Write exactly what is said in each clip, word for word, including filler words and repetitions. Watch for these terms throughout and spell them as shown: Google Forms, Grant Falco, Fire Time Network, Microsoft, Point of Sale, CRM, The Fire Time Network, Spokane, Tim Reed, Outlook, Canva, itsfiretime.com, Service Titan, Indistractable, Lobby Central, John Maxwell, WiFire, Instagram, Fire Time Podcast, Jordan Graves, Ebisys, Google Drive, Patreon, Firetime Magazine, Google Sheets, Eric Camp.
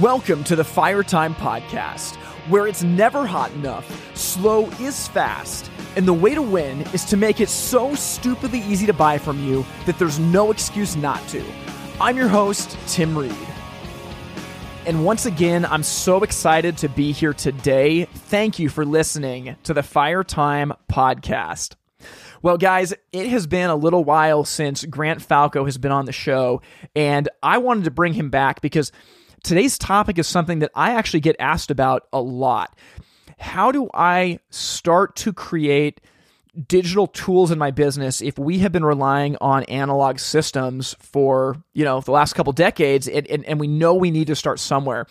Welcome to the Fire Time Podcast, where it's never hot enough, slow is fast, and the way to win is to make it so stupidly easy to buy from you that there's no excuse not to. I'm your host, Tim Reed. And once again, I'm so excited to be here today. Thank you for listening to the Fire Time Podcast. Well, guys, it has been a little while since Grant Falco has been on the show, and I wanted to bring him back because today's topic is something that I actually get asked about a lot. How do I start to create digital tools in my business if we have been relying on analog systems for, you know, the last couple decades and, and, and we know we need to start somewhere?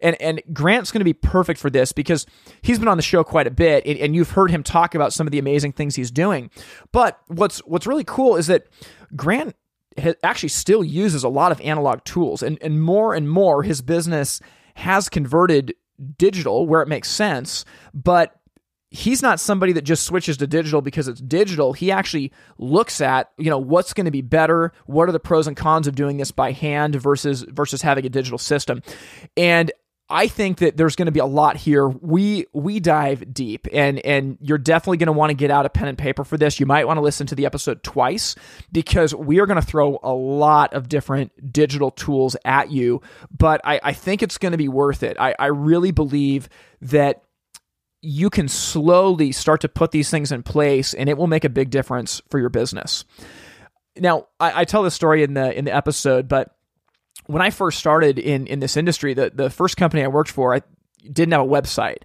And and Grant's going to be perfect for this because he's been on the show quite a bit and, and you've heard him talk about some of the amazing things he's doing. But what's what's really cool is that Grant actually still uses a lot of analog tools, and, and more and more his business has converted digital where it makes sense, but he's not somebody that just switches to digital because it's digital. He actually looks at, you know, what's going to be better, what are the pros and cons of doing this by hand versus versus having a digital system. And I think that there's going to be a lot here. We we dive deep, and and you're definitely going to want to get out a pen and paper for this. You might want to listen to the episode twice because we are going to throw a lot of different digital tools at you, but I, I think it's going to be worth it. I, I really believe that you can slowly start to put these things in place, and it will make a big difference for your business. Now, I, I tell this story in the in the episode, but when I first started in, in this industry, the, the first company I worked for, I didn't have a website,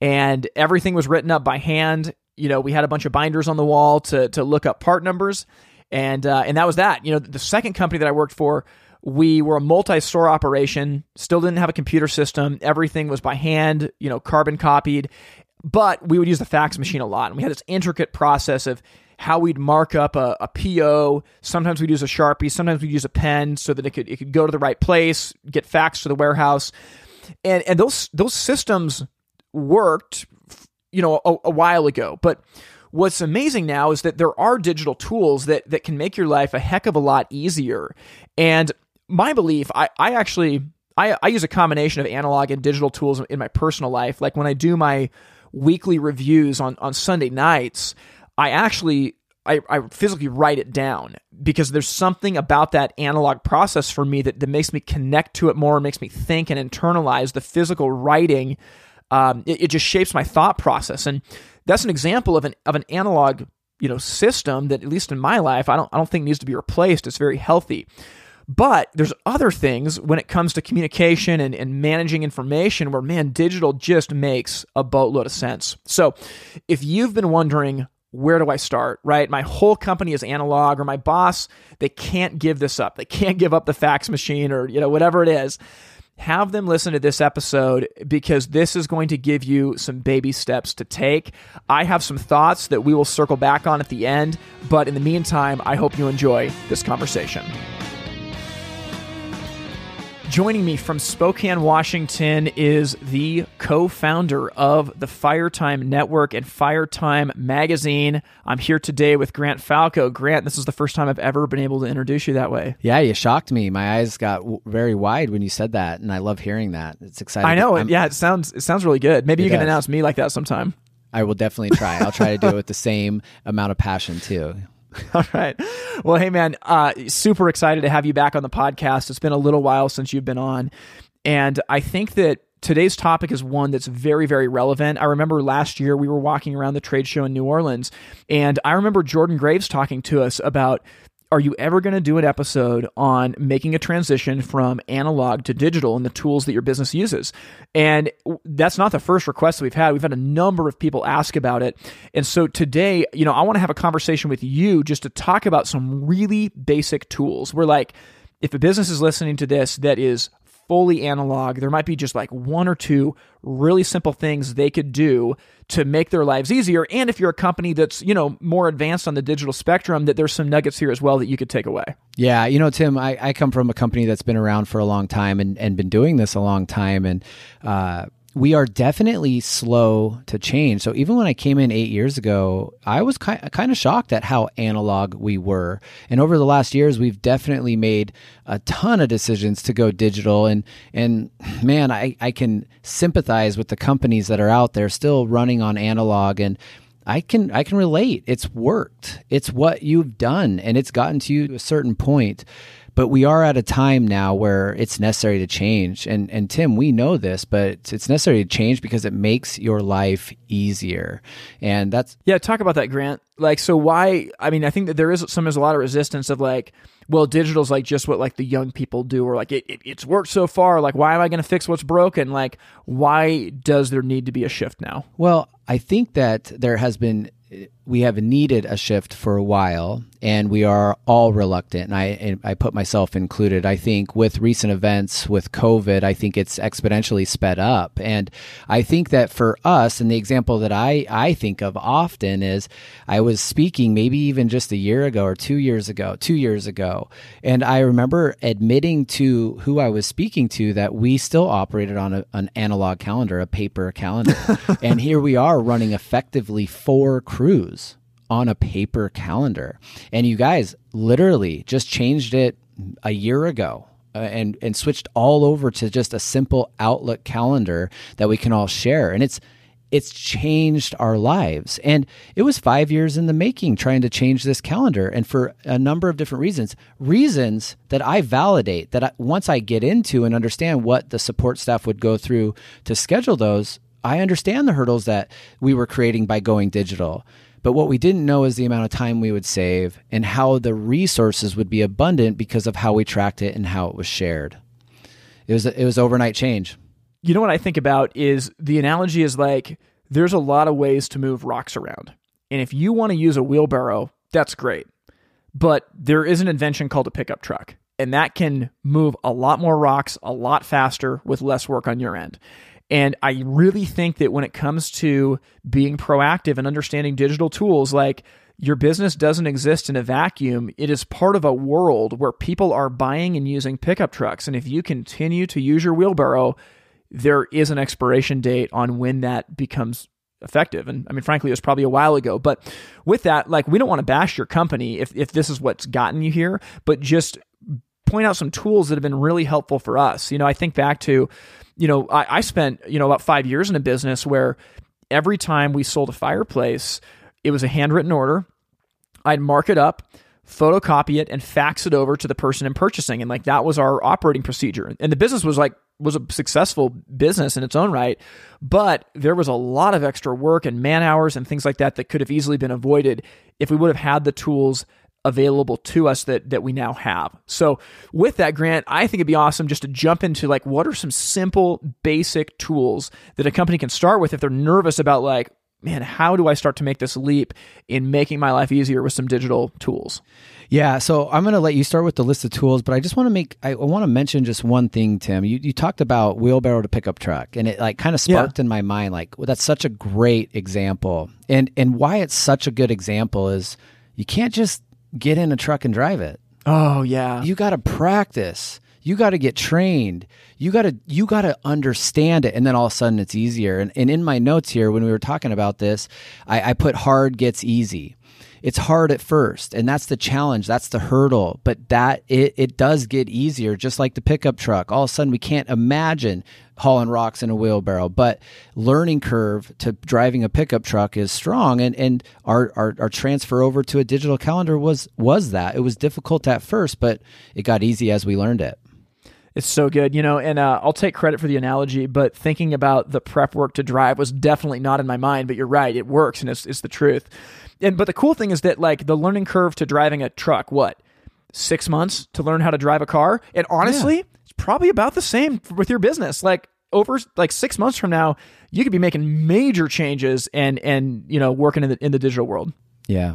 and everything was written up by hand. You know, we had a bunch of binders on the wall to to look up part numbers, and uh, and that was that. You know, the second company that I worked for, we were a multi-store operation, still didn't have a computer system. Everything was by hand, you know, carbon copied, but we would use the fax machine a lot, and we had this intricate process of how we'd mark up a, a P O. Sometimes we'd use a Sharpie. Sometimes we'd use a pen so that it could it could go to the right place, get faxed to the warehouse. And and those those systems worked, you know, a, a while ago. But what's amazing now is that there are digital tools that that can make your life a heck of a lot easier. And my belief, I, I actually I, I use a combination of analog and digital tools in my personal life. Like when I do my weekly reviews on on Sunday nights, I actually, I, I physically write it down because there's something about that analog process for me that, that makes me connect to it more, makes me think and internalize the physical writing. Um, it, it just shapes my thought process. And that's an example of an of an analog, you know, system that, at least in my life, I don't I don't think needs to be replaced. It's very healthy. But there's other things when it comes to communication and, and managing information where, man, digital just makes a boatload of sense. So if you've been wondering, where do I start, right? My whole company is analog, or my boss, they can't give this up. They can't give up the fax machine, or, you know, whatever it is. Have them listen to this episode because this is going to give you some baby steps to take. I have some thoughts that we will circle back on at the end, but in the meantime, I hope you enjoy this conversation. Joining me from Spokane, Washington is the co-founder of the Fire Time Network and Fire Time Magazine. I'm here today with Grant Falco. Grant, this is the first time I've ever been able to introduce you that way. Yeah, you shocked me. My eyes got w- very wide when you said that, and I love hearing that. It's exciting. I know. I'm, yeah, it sounds it sounds really good. Maybe you does. Can announce me like that sometime. I will definitely try. I'll try to do it with the same amount of passion, too. All right. Well, hey, man, uh, super excited to have you back on the podcast. It's been a little while since you've been on. And I think that today's topic is one that's very, very relevant. I remember last year we were walking around the trade show in New Orleans, and I remember Jordan Graves talking to us about, are you ever going to do an episode on making a transition from analog to digital and the tools that your business uses? And that's not the first request that we've had. We've had a number of people ask about it. And so today, you know, I want to have a conversation with you just to talk about some really basic tools. We're like, if a business is listening to this that is fully analog, there might be just like one or two really simple things they could do to make their lives easier. And if you're a company that's, you know, more advanced on the digital spectrum, that there's some nuggets here as well that you could take away. Yeah. You know, Tim, I, I come from a company that's been around for a long time and, and been doing this a long time. And, uh, we are definitely slow to change. So even when I came in eight years ago, I was ki- kind of shocked at how analog we were. And over the last years, we've definitely made a ton of decisions to go digital. And and man, I, I can sympathize with the companies that are out there still running on analog. And I can I can relate. It's worked. It's what you've done. And it's gotten to you to a certain point. But we are at a time now where it's necessary to change. And and Tim, we know this, but it's necessary to change because it makes your life easier. And that's... Yeah, talk about that, Grant. Like, so why... I mean, I think that there is some, there's a lot of resistance of like, well, digital's like just what like the young people do, or like it, it it's worked so far. Like, why am I going to fix what's broken? Like, why does there need to be a shift now? Well, I think that there has been... we have needed a shift for a while, and we are all reluctant. And I, and I put myself included. I think with recent events, with COVID, I think it's exponentially sped up. And I think that for us, and the example that I, I think of often is I was speaking maybe even just a year ago or two years ago, two years ago. And I remember admitting to who I was speaking to that we still operated on a, an analog calendar, a paper calendar. And here we are running effectively four crews on a paper calendar. And you guys literally just changed it a year ago uh, and, and switched all over to just a simple Outlook calendar that we can all share. And it's it's changed our lives. And it was five years in the making trying to change this calendar. And for a number of different reasons, reasons that I validate, that I, once I get into and understand what the support staff would go through to schedule those, I understand the hurdles that we were creating by going digital. But what we didn't know is the amount of time we would save and how the resources would be abundant because of how we tracked it and how it was shared. It was it was overnight change. You know what I think about is the analogy is like there's a lot of ways to move rocks around. And if you want to use a wheelbarrow, that's great. But there is an invention called a pickup truck. And that can move a lot more rocks a lot faster with less work on your end. And I really think that when it comes to being proactive and understanding digital tools, like your business doesn't exist in a vacuum. It is part of a world where people are buying and using pickup trucks. And if you continue to use your wheelbarrow, there is an expiration date on when that becomes effective. And I mean, frankly, it was probably a while ago. But with that, like we don't want to bash your company if, if this is what's gotten you here, but just point out some tools that have been really helpful for us. You know, I think back to, you know, I, I spent, you know, about five years in a business where every time we sold a fireplace, it was a handwritten order. I'd mark it up, photocopy it, and fax it over to the person in purchasing. And like that was our operating procedure. And the business was like, was a successful business in its own right, but there was a lot of extra work and man hours and things like that that could have easily been avoided if we would have had the tools available to us that that we now have. So with that, Grant, I think it'd be awesome just to jump into like, what are some simple, basic tools that a company can start with if they're nervous about like, man, how do I start to make this leap in making my life easier with some digital tools? Yeah. So I'm going to let you start with the list of tools, but I just want to make, I want to mention just one thing, Tim. You you talked about wheelbarrow to pickup truck, and it like kind of sparked yeah. in my mind, like, well, that's such a great example. And and why it's such a good example is you can't just get in a truck and drive it. Oh yeah. You got to practice. You got to get trained. You got to you got to understand it, and then all of a sudden it's easier. And, and in my notes here, when we were talking about this, I, I put hard gets easy. It's hard at first, and that's the challenge. That's the hurdle. But that it it does get easier, just like the pickup truck. All of a sudden, we can't imagine hauling rocks in a wheelbarrow. But learning curve to driving a pickup truck is strong, and and our our, our transfer over to a digital calendar was was that it was difficult at first, but it got easy as we learned it. It's so good, you know, and uh, I'll take credit for the analogy, but thinking about the prep work to drive was definitely not in my mind, but you're right, it works, and it's, it's the truth. And but the cool thing is that like the learning curve to driving a truck, what, six months to learn how to drive a car? And honestly, yeah. It's probably about the same with your business. Like over like six months from now, you could be making major changes and, and you know, working in the, in the digital world. Yeah.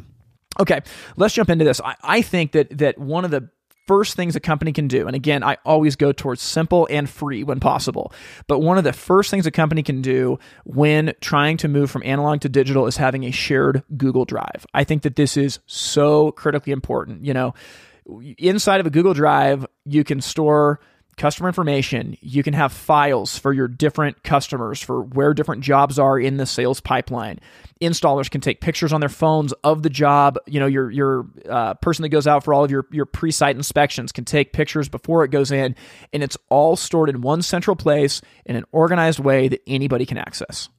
Okay, let's jump into this. I, I think that that one of the first things a company can do, and again, I always go towards simple and free when possible, but one of the first things a company can do when trying to move from analog to digital is having a shared Google Drive. I think that this is so critically important. You know, inside of a Google Drive, you can store customer information. You can have files for your different customers for where different jobs are in the sales pipeline. Installers can take pictures on their phones of the job. You know, your your uh, person that goes out for all of your, your pre-site inspections can take pictures before it goes in, and it's all stored in one central place in an organized way that anybody can access.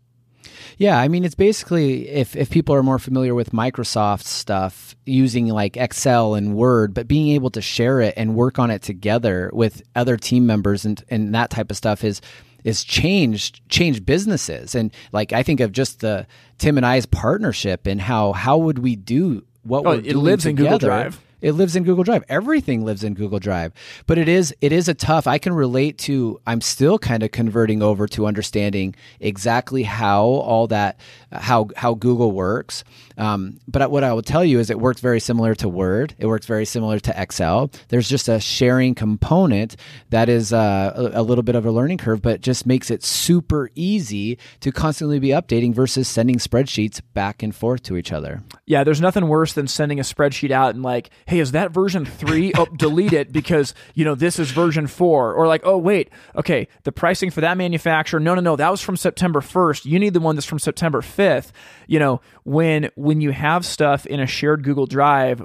Yeah, I mean, it's basically, if, if people are more familiar with Microsoft stuff, using like Excel and Word, but being able to share it and work on it together with other team members and, and that type of stuff is is changed changed businesses. And like, I think of just the Tim and I's partnership and how how would we do what oh, we're it doing lives together. in Google Drive. It lives in Google Drive. Everything lives in Google Drive. But it is it is a tough, I can relate to, I'm still kind of converting over to understanding exactly how all that, how how Google works. Um, but what I will tell you is it works very similar to Word. It works very similar to Excel. There's just a sharing component that is uh, a, a little bit of a learning curve, but just makes it super easy to constantly be updating versus sending spreadsheets back and forth to each other. Yeah, there's nothing worse than sending a spreadsheet out and like, hey, is that version three? Oh, delete it because, you know, this is version four. Or like, oh, wait, okay, the pricing for that manufacturer, no, no, no, that was from September first. You need the one that's from September fifth. You know, when when you have stuff in a shared Google Drive,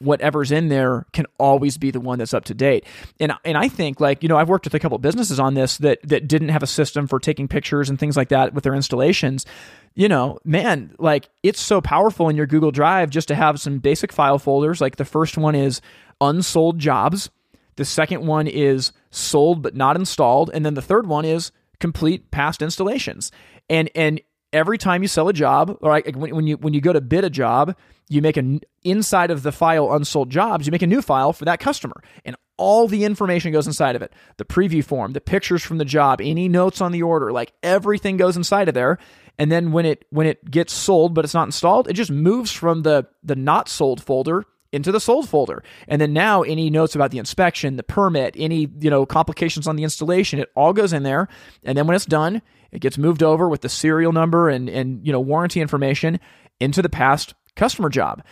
whatever's in there can always be the one that's up to date. And and I think, like, you know, I've worked with a couple of businesses on this that that didn't have a system for taking pictures and things like that with their installations. You know, man, like, it's so powerful in your Google Drive just to have some basic file folders. Like, the first one is unsold jobs. The second one is sold but not installed. And then the third one is complete past installations. And and every time you sell a job, or like when, when you when you go to bid a job, you make an inside of the file unsold jobs, you make a new file for that customer. And all the information goes inside of it. The preview form, the pictures from the job, any notes on the order, like everything goes inside of there. And then when it when it gets sold but it's not installed, it just moves from the the not sold folder into the sold folder. And then now any notes about the inspection, the permit, any, you know, complications on the installation, it all goes in there. And then when it's done, it gets moved over with the serial number and and you know warranty information into the past customer job.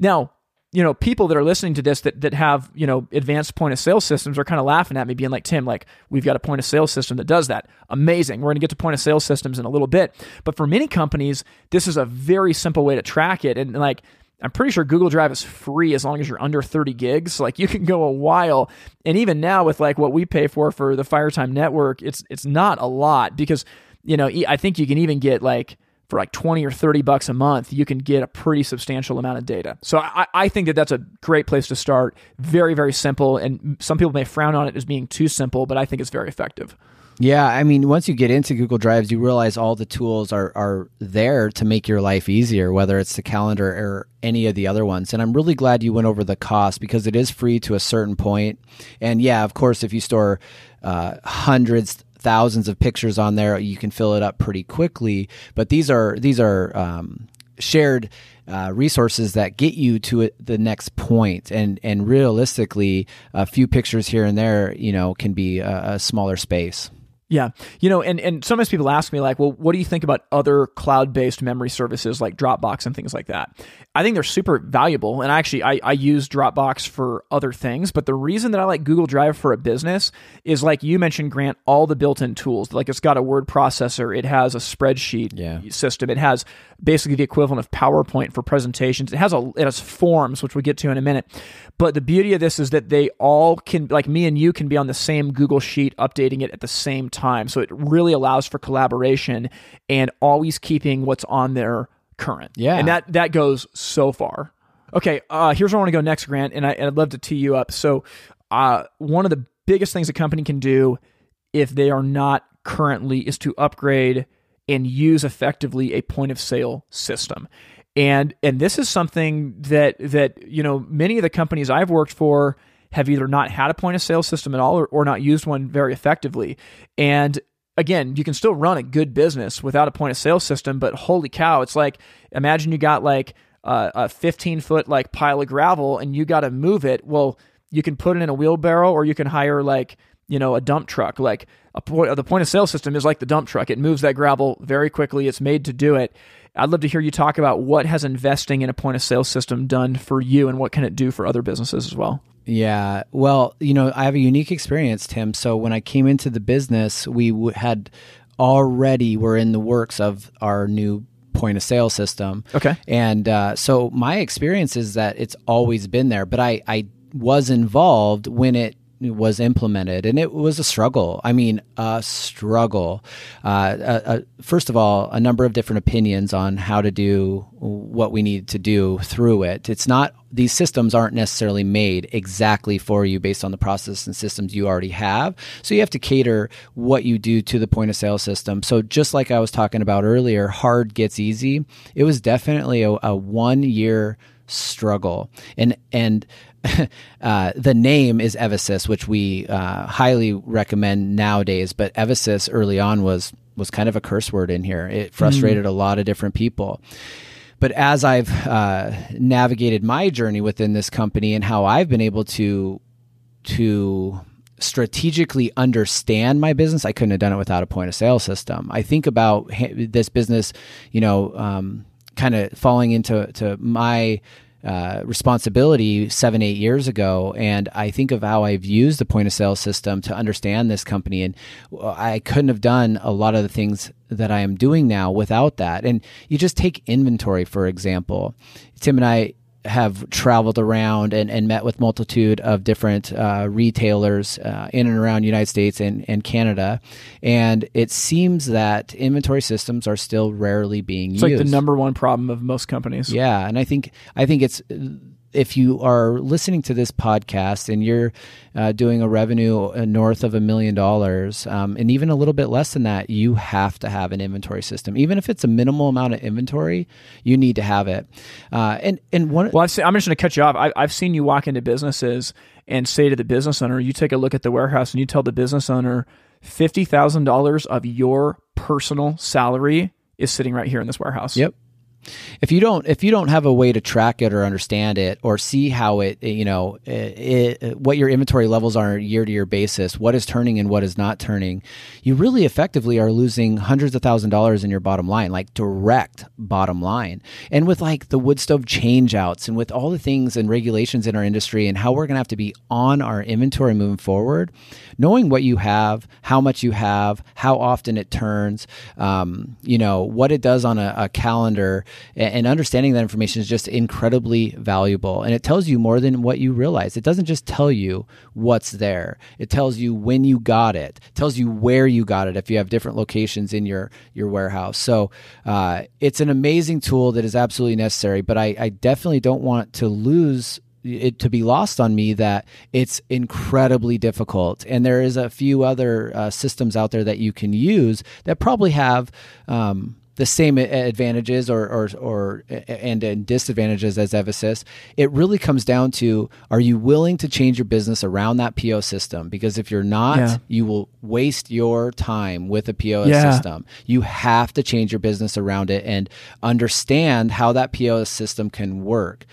Now, you know, people that are listening to this that that have, you know, advanced point of sale systems are kind of laughing at me being like, Tim, like, we've got a point of sale system that does that. Amazing. We're going to get to point of sale systems in a little bit. But for many companies, this is a very simple way to track it. And like, I'm pretty sure Google Drive is free as long as you're under thirty gigs. So like, you can go a while. And even now with like what we pay for, for the Firetime Network, it's, it's not a lot because, you know, I think you can even get like, for like twenty or thirty bucks a month, you can get a pretty substantial amount of data. So I, I think that that's a great place to start. Very, very simple. And some people may frown on it as being too simple, but I think it's very effective. Yeah. I mean, once you get into Google Drives, you realize all the tools are are there to make your life easier, whether it's the calendar or any of the other ones. And I'm really glad you went over the cost because it is free to a certain point. And yeah, of course, if you store uh, hundreds, thousands of pictures on there, you can fill it up pretty quickly. But these are these are um, shared uh, resources that get you to a, the next point. And and realistically, a few pictures here and there, you know, can be a, a smaller space. Yeah, you know, and and sometimes people ask me like, well, what do you think about other cloud-based memory services like Dropbox and things like that? I think they're super valuable, and actually, I I use Dropbox for other things. But the reason that I like Google Drive for a business is, like you mentioned, Grant, all the built-in tools. Like, it's got a word processor, it has a spreadsheet yeah. system, it has basically the equivalent of PowerPoint for presentations. It has a it has forms, which we'll get to in a minute. But the beauty of this is that they all can, like me and you, can be on the same Google Sheet updating it at the same time. time. So it really allows for collaboration and always keeping what's on there current. Yeah. And that, that goes so far. Okay. Uh, here's where I want to go next, Grant. And, I, and I'd love to tee you up. So uh, one of the biggest things a company can do if they are not currently is to upgrade and use effectively a point of sale system. And, and this is something that, that, you know, many of the companies I've worked for have either not had a point of sale system at all or, or not used one very effectively. And again, you can still run a good business without a point of sale system, but holy cow, it's like, imagine you got like uh, a fifteen foot like pile of gravel and you got to move it. Well, you can put it in a wheelbarrow or you can hire like, you know, a dump truck. Like a point, the point of sale system is like the dump truck. It moves that gravel very quickly. It's made to do it. I'd love to hear you talk about what has investing in a point of sale system done for you and what can it do for other businesses as well. Yeah. Well, you know, I have a unique experience, Tim. So when I came into the business, we w- had already were in the works of our new point of sale system. Okay. And uh, so my experience is that it's always been there, but I, I was involved when it was implemented, and it was a struggle. I mean, a struggle. Uh, a, a, first of all, a number of different opinions on how to do what we need to do through it. It's not, these systems aren't necessarily made exactly for you based on the process and systems you already have. So you have to cater what you do to the point of sale system. So just like I was talking about earlier, hard gets easy. It was definitely a, a one year struggle. And, and, Uh, the name is Ebisys, which we uh, highly recommend nowadays. But Ebisys early on was was kind of a curse word in here. It frustrated mm. a lot of different people. But as I've uh, navigated my journey within this company and how I've been able to to strategically understand my business, I couldn't have done it without a point of sale system. I think about this business, you know, um, kind of falling into to my Uh, responsibility seven, eight years ago. And I think of how I've used the point of sale system to understand this company. And I couldn't have done a lot of the things that I am doing now without that. And you just take inventory, for example. Tim and I have traveled around and, and met with multitude of different uh, retailers uh, in and around the United States and, and Canada. And it seems that inventory systems are still rarely being it's used. It's like the number one problem of most companies. Yeah. And I think, I think it's, if you are listening to this podcast and you're uh, doing a revenue north of a million dollars, um, and even a little bit less than that, you have to have an inventory system. Even if it's a minimal amount of inventory, you need to have it. Uh, and and one, well, I've seen, I'm just going to cut you off. I, I've seen you walk into businesses and say to the business owner, you take a look at the warehouse and you tell the business owner, fifty thousand dollars of your personal salary is sitting right here in this warehouse. Yep. If you don't, if you don't have a way to track it or understand it or see how it, you know, it, it, what your inventory levels are year to year basis, what is turning and what is not turning, you really effectively are losing hundreds of thousand dollars in your bottom line, like direct bottom line. And with like the wood stove change outs and with all the things and regulations in our industry and how we're going to have to be on our inventory moving forward, knowing what you have, how much you have, how often it turns, um, you know, what it does on a, a calendar. And understanding that information is just incredibly valuable. And it tells you more than what you realize. It doesn't just tell you what's there. It tells you when you got it. It tells you where you got it if you have different locations in your, your warehouse. So uh, it's an amazing tool that is absolutely necessary. But I, I definitely don't want to lose it to be lost on me that it's incredibly difficult. And there is a few other uh, systems out there that you can use that probably have... Um, the same advantages or, or, or, and, and disadvantages as Ebisys. It really comes down to, are you willing to change your business around that P O system? Because if you're not, yeah. you will waste your time with a P O yeah. system. You have to change your business around it and understand how that P O system can work.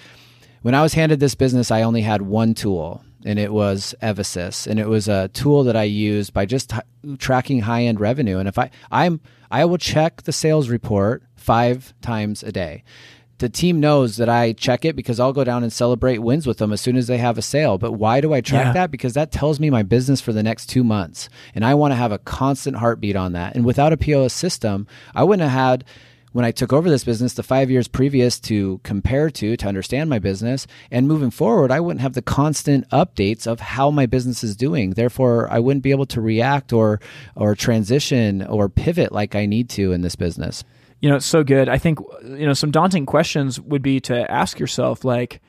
When I was handed this business, I only had one tool, and it was Ebisys. And it was a tool that I used by just t- tracking high-end revenue. And if I, I'm, I will check the sales report five times a day. The team knows that I check it because I'll go down and celebrate wins with them as soon as they have a sale. But why do I track yeah. that? Because that tells me my business for the next two months. And I want to have a constant heartbeat on that. And without a P O S system, I wouldn't have had... When I took over this business, the five years previous to compare to, to understand my business, and moving forward, I wouldn't have the constant updates of how my business is doing. Therefore, I wouldn't be able to react or or transition or pivot like I need to in this business. You know, it's so good. I think, you know, some daunting questions would be to ask yourself, like,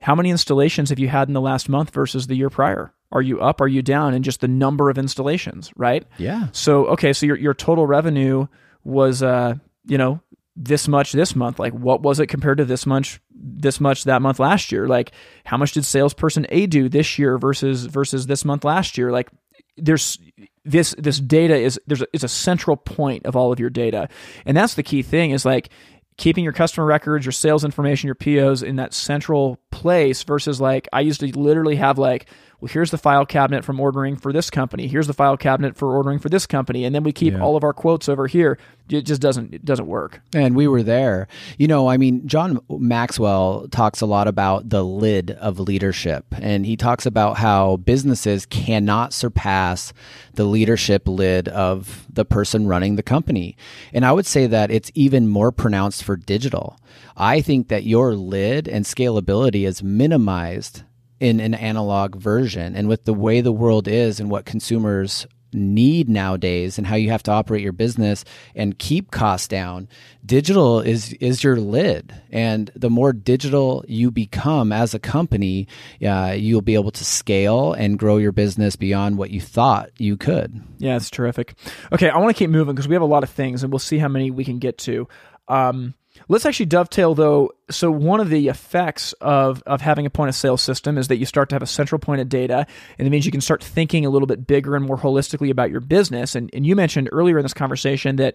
how many installations have you had in the last month versus the year prior? Are you up? Are you down? And just the number of installations, right? Yeah. So, okay, so your your total revenue was... uh you know, this much this month, like what was it compared to this much, this much that month last year? Like how much did salesperson A do this year versus, versus this month last year? Like there's this, this data is, there's a, it's a central point of all of your data. And that's the key thing is like keeping your customer records, your sales information, your P Os in that central place versus like, I used to literally have like, well, here's the file cabinet from ordering for this company. Here's the file cabinet for ordering for this company. And then we keep yeah. all of our quotes over here. It just doesn't, it doesn't work. And we were there. You know, I mean, John Maxwell talks a lot about the lid of leadership. And he talks about how businesses cannot surpass the leadership lid of the person running the company. And I would say that it's even more pronounced for digital. I think that your lid and scalability is minimized in an analog version. And with the way the world is and what consumers need nowadays and how you have to operate your business and keep costs down, digital is is your lid. And the more digital you become as a company, uh, you'll be able to scale and grow your business beyond what you thought you could. Yeah, it's terrific. Okay, I want to keep moving because we have a lot of things and we'll see how many we can get to. Um, Let's actually dovetail, though. So one of the effects of, of having a point of sale system is that you start to have a central point of data, and it means you can start thinking a little bit bigger and more holistically about your business. And, and you mentioned earlier in this conversation that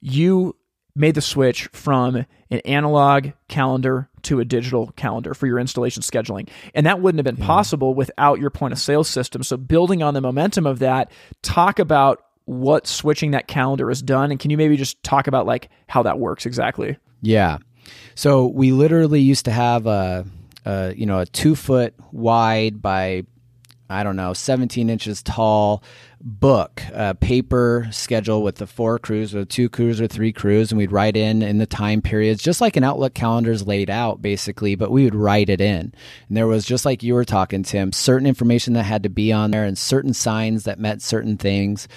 you made the switch from an analog calendar to a digital calendar for your installation scheduling. And that wouldn't have been yeah. possible without your point of sale system. So building on the momentum of that, talk about what switching that calendar has done. And can you maybe just talk about like how that works exactly? Yeah. So we literally used to have a, a, you know, a two foot wide by, I don't know, seventeen inches tall book, a paper schedule with the four crews or two crews or three crews. And we'd write in, in the time periods, just like an Outlook calendar is laid out basically, but we would write it in. And there was, just like you were talking, Tim, certain information that had to be on there and certain signs that meant certain things.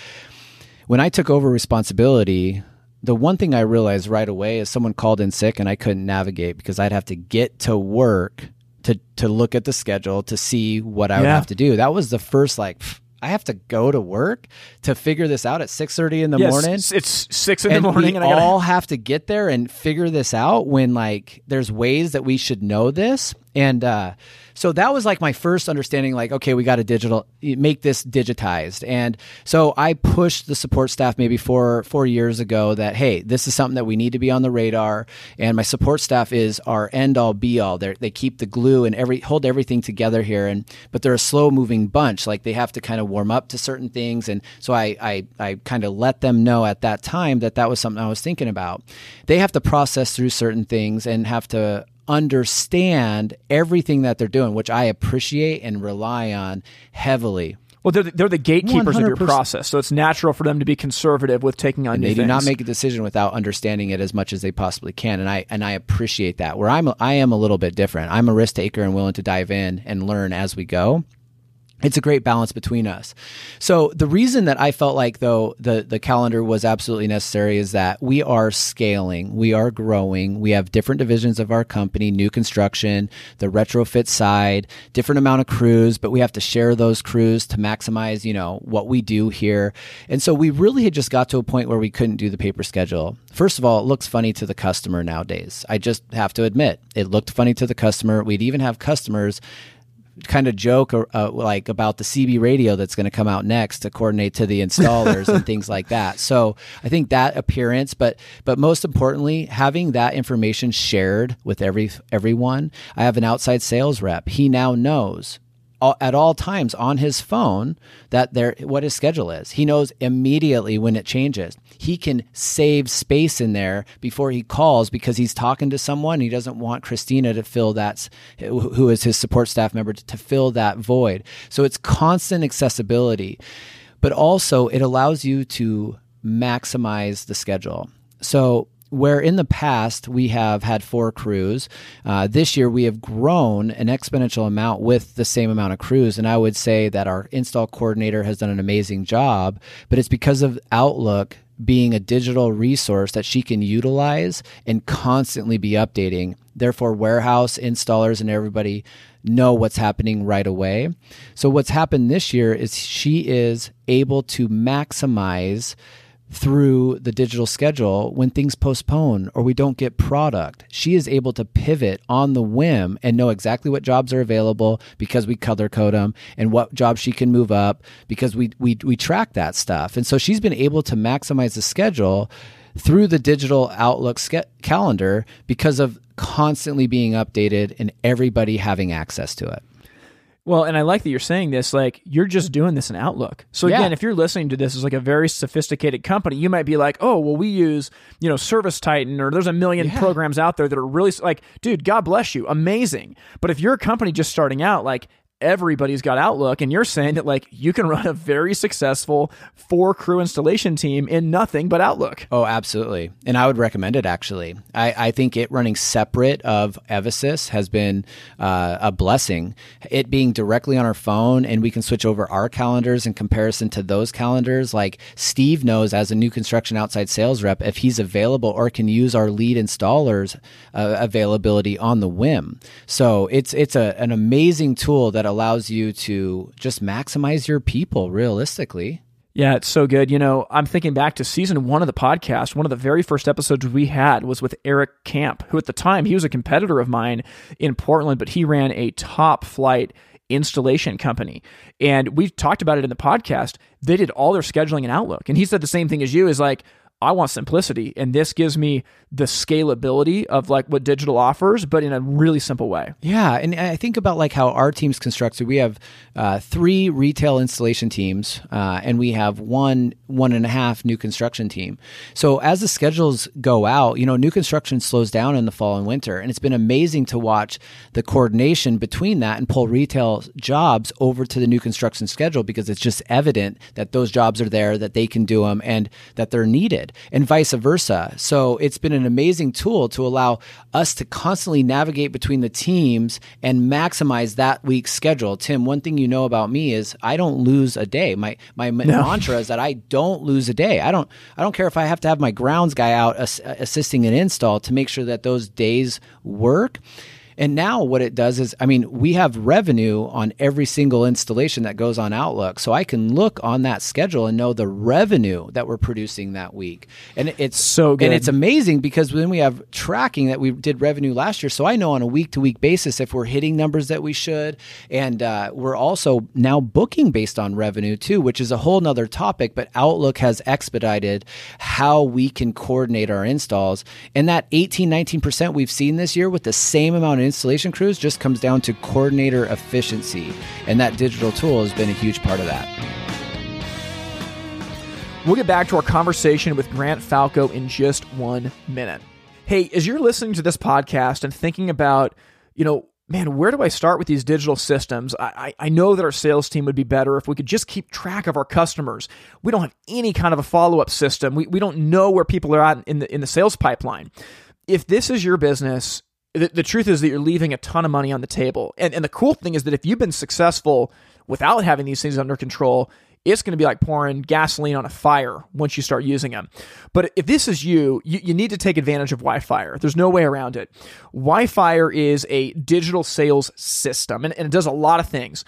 When I took over responsibility, the one thing I realized right away is someone called in sick and I couldn't navigate because I'd have to get to work to to look at the schedule to see what I yeah. would have to do. That was the first like, pff, I have to go to work to figure this out at six thirty in the yes, morning. It's six in and the morning. We and I gotta... all have to get there and figure this out when like there's ways that we should know this. And uh, so that was like my first understanding, like, okay, we got to digital, make this digitized. And so I pushed the support staff maybe four, four years ago that, hey, this is something that we need to be on the radar. And my support staff is our end all be all. They're, they keep the glue and every hold everything together here. And but they're a slow moving bunch. Like they have to kind of warm up to certain things. And so I, I, I kind of let them know at that time that that was something I was thinking about. They have to process through certain things and have to understand everything that they're doing, which I appreciate and rely on heavily. Well, they're the, they're the gatekeepers one hundred percent of your process, so it's natural for them to be conservative with taking on and new things. They do not make a decision without understanding it as much as they possibly can, and I and I appreciate that. Where I'm, I am a little bit different. I'm a risk taker and willing to dive in and learn as we go. It's a great balance between us. So the reason that I felt like, though, the, the calendar was absolutely necessary is that we are scaling, we are growing, we have different divisions of our company, new construction, the retrofit side, different amount of crews, but we have to share those crews to maximize, you know, what we do here. And so we really had just got to a point where we couldn't do the paper schedule. First of all, it looks funny to the customer nowadays. I just have to admit, it looked funny to the customer. We'd even have customers kind of joke uh, like about the C B radio that's going to come out next to coordinate to the installers and things like that. So I think that appearance, but but most importantly, having that information shared with every everyone. I have an outside sales rep. He now knows all, at all times on his phone that there what his schedule is. He knows immediately when it changes. He can save space in there before he calls because he's talking to someone. He doesn't want Christina to fill that, who is his support staff member, to fill that void. So it's constant accessibility, but also it allows you to maximize the schedule. So where in the past we have had four crews, uh, this year we have grown an exponential amount with the same amount of crews. And I would say that our install coordinator has done an amazing job, but it's because of Outlook being a digital resource that she can utilize and constantly be updating. Therefore, warehouse installers and everybody know what's happening right away. So what's happened this year is she is able to maximize through the digital schedule when things postpone or we don't get product. She is able to pivot on the whim and know exactly what jobs are available because we color code them and what jobs she can move up because we we we track that stuff. And so she's been able to maximize the schedule through the digital Outlook ske- calendar because of constantly being updated and everybody having access to it. Well, and I like that you're saying this, like, you're just doing this in Outlook. So yeah. Again, if you're listening to this as like a very sophisticated company, you might be like, oh, well, we use, you know, Service Titan, or there's a million yeah. programs out there that are really like, dude, God bless you. Amazing. But if you're a company just starting out, like, everybody's got Outlook, and you're saying that like you can run a very successful four crew installation team in nothing but Outlook. Oh, absolutely. And I would recommend it actually. I, I think it running separate of Ebisys has been uh, a blessing. It being directly on our phone, and we can switch over our calendars in comparison to those calendars. Like Steve knows as a new construction outside sales rep, if he's available or can use our lead installers uh, availability on the whim. So it's, it's a, an amazing tool that allows you to just maximize your people realistically. Yeah, it's so good. You know, I'm thinking back to season one of the podcast. One of the very first episodes we had was with Eric Camp, who at the time, he was a competitor of mine in Portland, but he ran a top flight installation company. And we talked about it in the podcast. They did all their scheduling in Outlook. And he said the same thing as you is like, I want simplicity, and this gives me the scalability of like what digital offers, but in a really simple way. Yeah, and I think about like how our team's constructed. We have uh, three retail installation teams, uh, and we have one one and a half new construction team. So as the schedules go out, you know, new construction slows down in the fall and winter, and it's been amazing to watch the coordination between that and pull retail jobs over to the new construction schedule, because it's just evident that those jobs are there, that they can do them, and that they're needed. And vice versa. So it's been an amazing tool to allow us to constantly navigate between the teams and maximize that week's schedule. Tim, one thing you know about me is I don't lose a day. My my no. mantra is that I don't lose a day. I don't I don't care if I have to have my grounds guy out ass- assisting an install to make sure that those days work. And now what it does is, I mean, we have revenue on every single installation that goes on Outlook. So I can look on that schedule and know the revenue that we're producing that week. And it's so good. And it's amazing because then we have tracking that we did revenue last year. So I know on a week-to-week basis if we're hitting numbers that we should. And uh, we're also now booking based on revenue too, which is a whole nother topic. But Outlook has expedited how we can coordinate our installs. And that eighteen, nineteen percent we've seen this year with the same amount of installation crews just comes down to coordinator efficiency, and that digital tool has been a huge part of that. We'll get back to our conversation with Grant Falco in just one minute. Hey, as you're listening to this podcast and thinking about, you know, man, where do I start with these digital systems? I, I know that our sales team would be better if we could just keep track of our customers. We don't have any kind of a follow-up system. We, we don't know where people are at in the, in the sales pipeline. If this is your business, The, the truth is that you're leaving a ton of money on the table. And and the cool thing is that if you've been successful without having these things under control, it's going to be like pouring gasoline on a fire once you start using them. But if this is you, you, you need to take advantage of WiFire. There's no way around it. WiFire is a digital sales system, and, and it does a lot of things.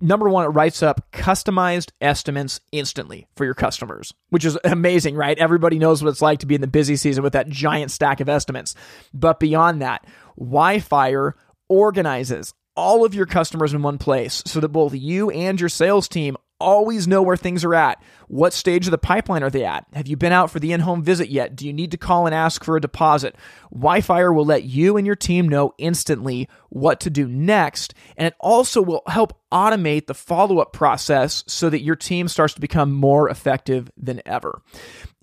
Number one, it writes up customized estimates instantly for your customers, which is amazing, right? Everybody knows what it's like to be in the busy season with that giant stack of estimates. But beyond that, WiFire organizes all of your customers in one place so that both you and your sales team always know where things are at. What stage of the pipeline are they at? Have you been out for the in-home visit yet? Do you need to call and ask for a deposit? WiFire will let you and your team know instantly what to do next, and it also will help automate the follow-up process so that your team starts to become more effective than ever.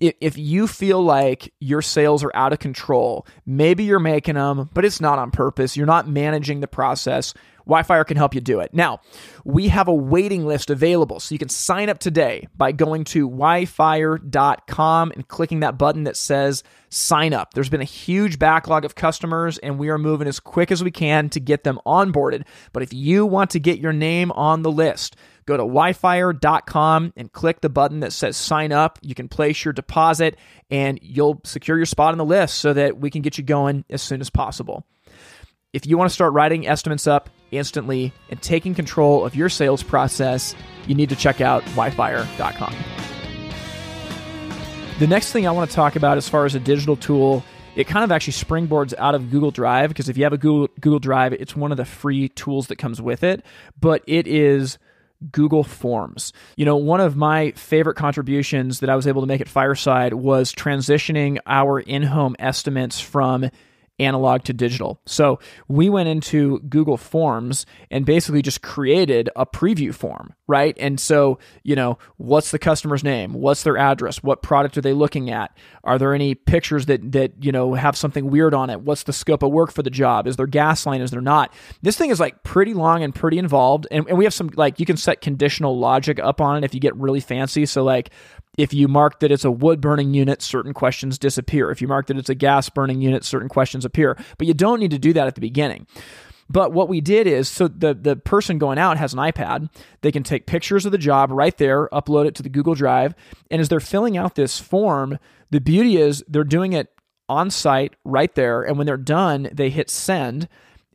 If you feel like your sales are out of control, maybe you're making them, but it's not on purpose, you're not managing the process, WiFire can help you do it. Now, we have a waiting list available, so you can sign up today by going to wifire dot com and clicking that button that says sign up. There's been a huge backlog of customers, and we are moving as quick as we can to get them onboarded. But if you want to get your name on the list, go to wifire dot com and click the button that says sign up. You can place your deposit, and you'll secure your spot on the list so that we can get you going as soon as possible. If you want to start writing estimates up instantly and taking control of your sales process, you need to check out wifire dot com. The next thing I want to talk about as far as a digital tool, it kind of actually springboards out of Google Drive, because if you have a Google, Google Drive, it's one of the free tools that comes with it, but it is Google Forms. You know, one of my favorite contributions that I was able to make at Fireside was transitioning our in-home estimates from analog to digital. So we went into Google Forms and basically just created a preview form, right? And so, you know, what's the customer's name? What's their address? What product are they looking at? Are there any pictures that, that you know, have something weird on it? What's the scope of work for the job? Is there gas line? Is there not? This thing is like pretty long and pretty involved. And, and we have some, like, you can set conditional logic up on it if you get really fancy. So like, if you mark that it's a wood-burning unit, certain questions disappear. If you mark that it's a gas-burning unit, certain questions appear. But you don't need to do that at the beginning. But what we did is, so the, the person going out has an iPad. They can take pictures of the job right there, upload it to the Google Drive. And as they're filling out this form, the beauty is they're doing it on-site right there. And when they're done, they hit send.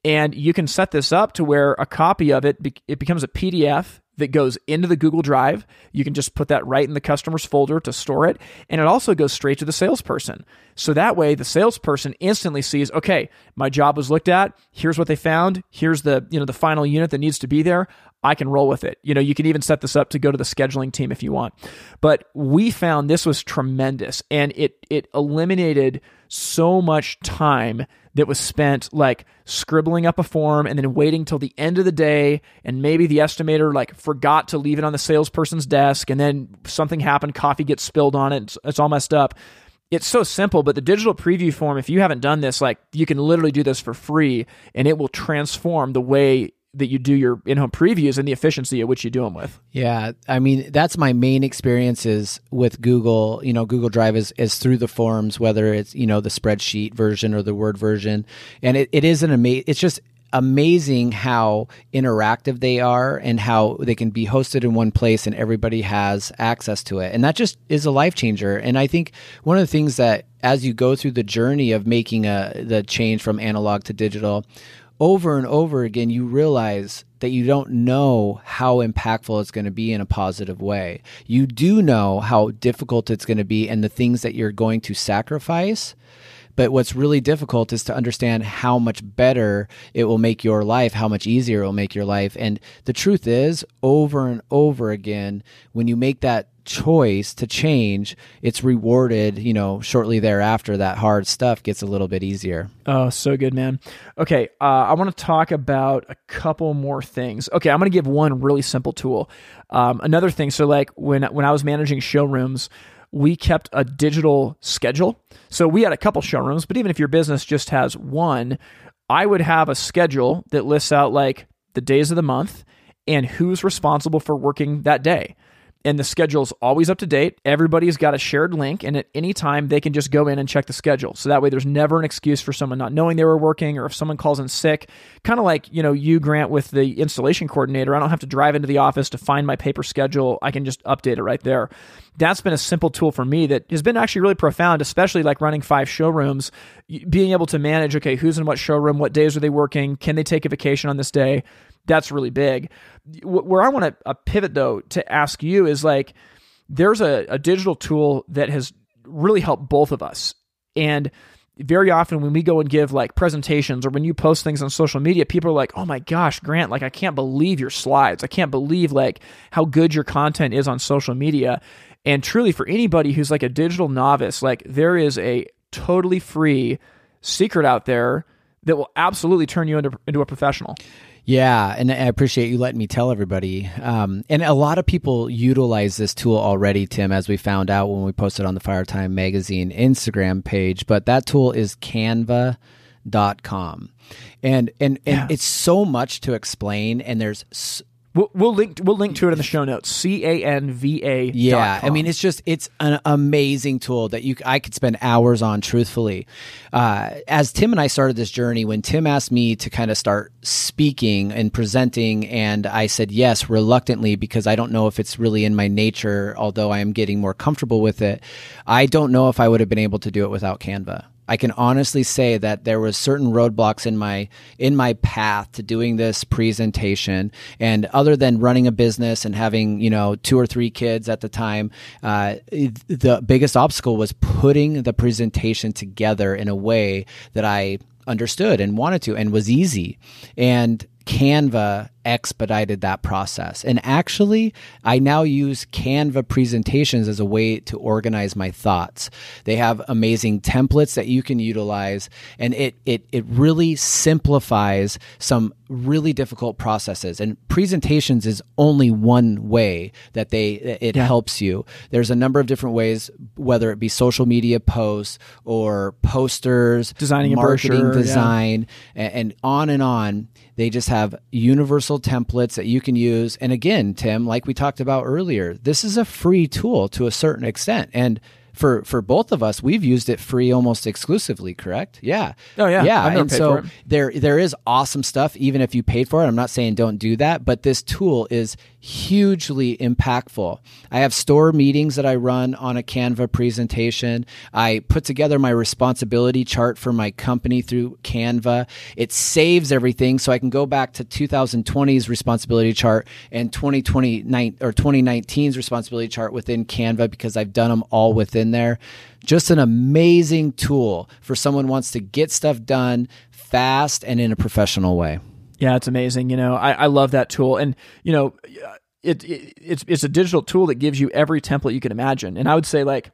And you can set this up to where a copy of it, it becomes a P D F that goes into the Google Drive. You can just put that right in the customer's folder to store it. And it also goes straight to the salesperson. So that way the salesperson instantly sees, okay, my job was looked at. Here's what they found. Here's the, you know, the final unit that needs to be there. I can roll with it. You know, you can even set this up to go to the scheduling team if you want. But we found this was tremendous, and it it eliminated so much time that was spent like scribbling up a form and then waiting till the end of the day, and maybe the estimator like forgot to leave it on the salesperson's desk, and then something happened, coffee gets spilled on it, it's, it's all messed up. It's so simple, but the digital preview form, if you haven't done this, like you can literally do this for free, and it will transform the way that you do your in-home previews and the efficiency at which you do them with. Yeah. I mean, that's my main experiences with Google, you know, Google Drive is, is through the forms, whether it's, you know, the spreadsheet version or the Word version. And it, it is an amazing, it's just amazing how interactive they are and how they can be hosted in one place and everybody has access to it. And that just is a life changer. And I think one of the things that as you go through the journey of making a, the change from analog to digital, over and over again, you realize that you don't know how impactful it's going to be in a positive way. You do know how difficult it's going to be and the things that you're going to sacrifice. But what's really difficult is to understand how much better it will make your life, how much easier it will make your life. And the truth is, over and over again, when you make that choice to change, it's rewarded, you know, shortly thereafter. That hard stuff gets a little bit easier. Oh, so good, man. Okay. Uh, I want to talk about a couple more things. Okay. I'm going to give one really simple tool. Um, another thing. So like when, when I was managing showrooms, we kept a digital schedule. So we had a couple showrooms, but even if your business just has one, I would have a schedule that lists out like the days of the month and who's responsible for working that day. And the schedule's always up to date. Everybody's got a shared link, and at any time they can just go in and check the schedule. So that way there's never an excuse for someone not knowing they were working, or if someone calls in sick, kind of like, you know, you, Grant, with the installation coordinator, I don't have to drive into the office to find my paper schedule. I can just update it right there. That's been a simple tool for me that has been actually really profound, especially like running five showrooms, being able to manage, okay, who's in what showroom, what days are they working, can they take a vacation on this day? That's really big. Where I want to pivot though to ask you is like, there's a, a digital tool that has really helped both of us. And very often when we go and give like presentations, or when you post things on social media, people are like, oh my gosh, Grant, like I can't believe your slides. I can't believe like how good your content is on social media. And truly for anybody who's like a digital novice, like there is a totally free secret out there that will absolutely turn you into, into a professional. Yeah, and I appreciate you letting me tell everybody. Um, and a lot of people utilize this tool already, Tim, as we found out when we posted on the Firetime Magazine Instagram page. But that tool is canva dot com. And and, and yeah. It's so much to explain, and there's... S- We'll, we'll link we'll link to it in the show notes. C A N V A. Yeah, I mean it's just it's an amazing tool that you I could spend hours on. Truthfully, uh, as Tim and I started this journey, when Tim asked me to kind of start speaking and presenting, and I said yes reluctantly because I don't know if it's really in my nature. Although I am getting more comfortable with it, I don't know if I would have been able to do it without Canva. I can honestly say that there was certain roadblocks in my in my path to doing this presentation, and other than running a business and having, you know, two or three kids at the time, uh, the biggest obstacle was putting the presentation together in a way that I understood and wanted to and was easy. And Canva expedited that process. And actually, I now use Canva presentations as a way to organize my thoughts. They have amazing templates that you can utilize, and it it it really simplifies some really difficult processes. And presentations is only one way that they it yeah. helps you. There's a number of different ways, whether it be social media posts or posters, designing marketing, a brochure, design, yeah. and, and on and on. They just have universal templates that you can use. And again, Tim, like we talked about earlier, this is a free tool to a certain extent. And for for both of us, we've used it free almost exclusively, correct? Yeah. Oh, yeah. Yeah. I've never and paid so for it. there there is awesome stuff, even if you paid for it. I'm not saying don't do that, but this tool is hugely impactful. I have store meetings that I run on a Canva presentation. I put together my responsibility chart for my company through Canva. It saves everything so I can go back to two thousand twenty's responsibility chart and twenty twenty or twenty nineteen's responsibility chart within Canva because I've done them all within there. Just an amazing tool for someone who wants to get stuff done fast and in a professional way. Yeah, it's amazing. You know, I, I love that tool. And, you know, it, it it's it's a digital tool that gives you every template you can imagine. And I would say, like,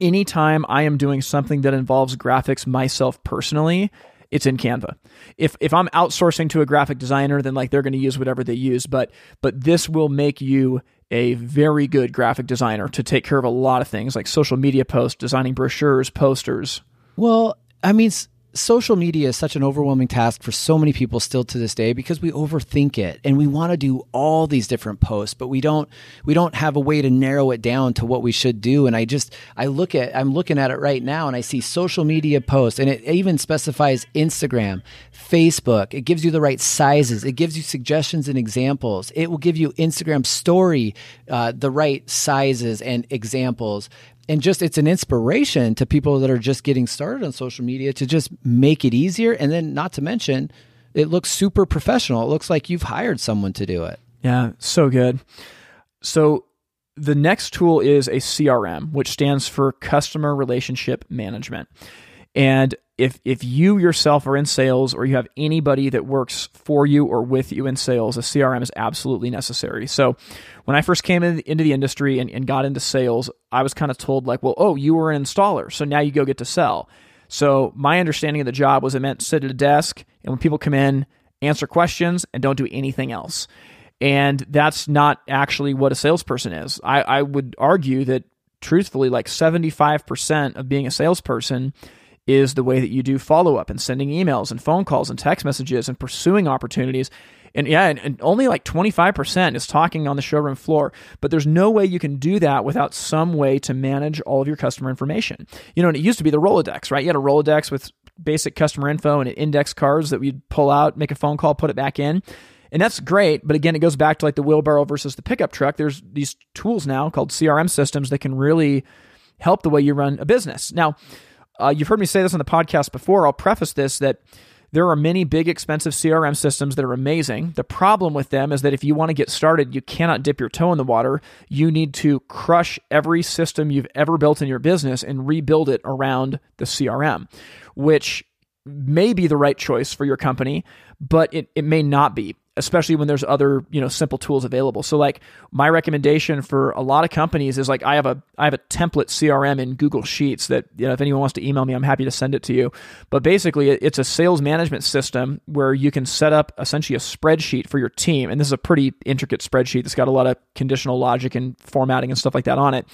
anytime I am doing something that involves graphics myself personally, it's in Canva. If if I'm outsourcing to a graphic designer, then like they're going to use whatever they use. But but this will make you a very good graphic designer to take care of a lot of things like social media posts, designing brochures, posters. Well, I mean, s- social media is such an overwhelming task for so many people still to this day because we overthink it and we want to do all these different posts, but we don't we don't have a way to narrow it down to what we should do. And I just I look at I'm looking at it right now and I see social media posts, and it even specifies Instagram, Facebook. It gives you the right sizes. It gives you suggestions and examples. It will give you Instagram story, uh, the right sizes and examples. And just it's an inspiration to people that are just getting started on social media to just make it easier. And then not to mention, it looks super professional. It looks like you've hired someone to do it. Yeah, so good. So the next tool is a C R M, which stands for Customer Relationship Management. And if if you yourself are in sales or you have anybody that works for you or with you in sales, a C R M is absolutely necessary. So when I first came in, into the industry and, and got into sales, I was kind of told like, well, oh, you were an installer, so now you go get to sell. So my understanding of the job was it meant sit at a desk and when people come in, answer questions and don't do anything else. And that's not actually what a salesperson is. I, I would argue that truthfully, like seventy-five percent of being a salesperson is the way that you do follow-up and sending emails and phone calls and text messages and pursuing opportunities. And yeah, and, and only like twenty-five percent is talking on the showroom floor, but there's no way you can do that without some way to manage all of your customer information. You know, and it used to be the Rolodex, right? You had a Rolodex with basic customer info and index cards that we'd pull out, make a phone call, put it back in. And that's great, but again, it goes back to like the wheelbarrow versus the pickup truck. There's these tools now called C R M systems that can really help the way you run a business. Now, Uh, you've heard me say this on the podcast before. I'll preface this that there are many big, expensive C R M systems that are amazing. The problem with them is that if you want to get started, you cannot dip your toe in the water. You need to crush every system you've ever built in your business and rebuild it around the C R M, which may be the right choice for your company, but it, it may not be, especially when there's other, you know, simple tools available. So like my recommendation for a lot of companies is like I have a I have a template C R M in Google Sheets that, you know, if anyone wants to email me, I'm happy to send it to you. But basically it's a sales management system where you can set up essentially a spreadsheet for your team. And this is a pretty intricate spreadsheet that's got a lot of conditional logic and formatting and stuff like that on it.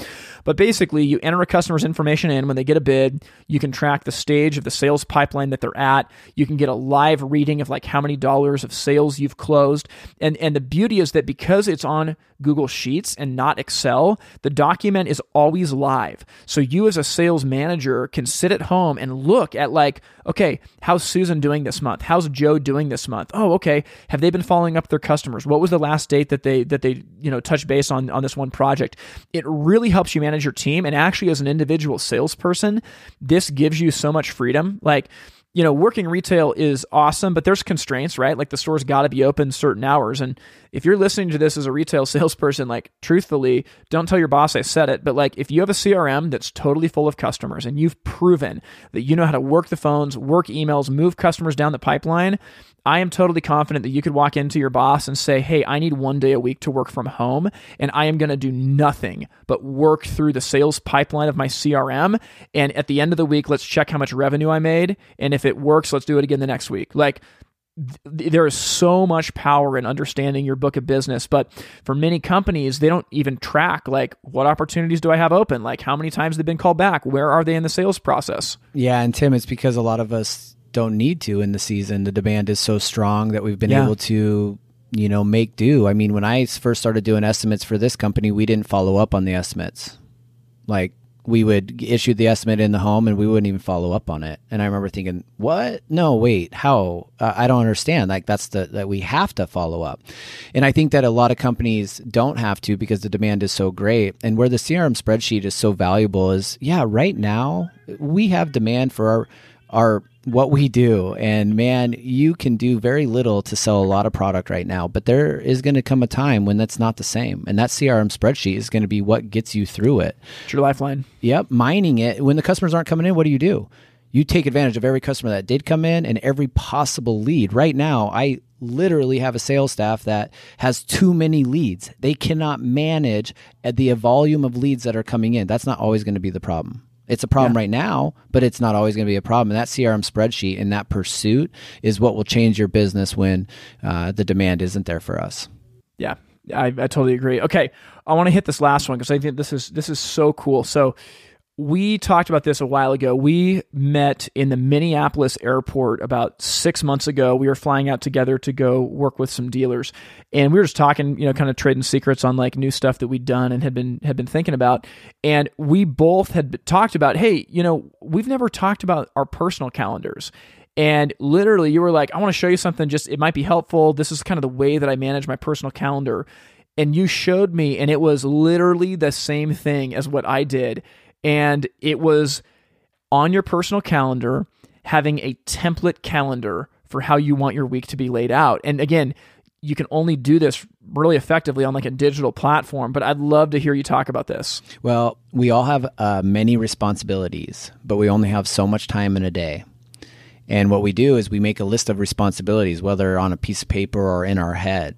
But basically you enter a customer's information in when they get a bid, you can track the stage of the sales pipeline that they're at. You can get a live reading of like how many dollars of sales you've closed. Closed. And and the beauty is that because it's on Google Sheets and not Excel, the document is always live. So you as a sales manager can sit at home and look at like, okay, how's Susan doing this month? How's Joe doing this month? Oh, okay. Have they been following up their customers? What was the last date that they that they you know touched base on, on this one project? It really helps you manage your team. And actually, as an individual salesperson, this gives you so much freedom. Like, you know, working retail is awesome, but there's constraints, right? Like the store's got to be open certain hours. And if you're listening to this as a retail salesperson, like truthfully, don't tell your boss I said it, but like if you have a C R M that's totally full of customers and you've proven that you know how to work the phones, work emails, move customers down the pipeline, I am totally confident that you could walk into your boss and say, hey, I need one day a week to work from home, and I am going to do nothing but work through the sales pipeline of my C R M. And at the end of the week, let's check how much revenue I made. And if it works, let's do it again the next week. Like, there is so much power in understanding your book of business, but for many companies, they don't even track, like, what opportunities do I have open? Like, how many times they've been called back? Where are they in the sales process? Yeah. And Tim, it's because a lot of us don't need to in the season. The demand is so strong that we've been yeah. able to, you know, make do. I mean, when I first started doing estimates for this company, we didn't follow up on the estimates. Like, we would issue the estimate in the home and we wouldn't even follow up on it. And I remember thinking, what? No, wait, how? Uh, I don't understand. Like, that's the, that we have to follow up. And I think that a lot of companies don't have to because the demand is so great. And where the C R M spreadsheet is so valuable is, yeah, right now we have demand for our, our, what we do. And man, you can do very little to sell a lot of product right now, but there is going to come a time when that's not the same. And that C R M spreadsheet is going to be what gets you through it. It's your lifeline. Yep. Mining it. When the customers aren't coming in, what do you do? You take advantage of every customer that did come in and every possible lead. Right now, I literally have a sales staff that has too many leads. They cannot manage the volume of leads that are coming in. That's not always going to be the problem. It's a problem yeah. right now, but it's not always going to be a problem. And that C R M spreadsheet and that pursuit is what will change your business when uh, the demand isn't there for us. Yeah, I, I totally agree. Okay, I want to hit this last one because I think this is this is so cool. So we talked about this a while ago. We met in the Minneapolis airport about six months ago. We were flying out together to go work with some dealers. And we were just talking, you know, kind of trading secrets on like new stuff that we'd done and had been had been thinking about. And we both had talked about, hey, you know, we've never talked about our personal calendars. And literally you were like, I want to show you something, just it might be helpful. This is kind of the way that I manage my personal calendar. And you showed me, and it was literally the same thing as what I did. And it was on your personal calendar, having a template calendar for how you want your week to be laid out. And again, you can only do this really effectively on like a digital platform, but I'd love to hear you talk about this. Well, we all have uh, many responsibilities, but we only have so much time in a day. And what we do is we make a list of responsibilities, whether on a piece of paper or in our head.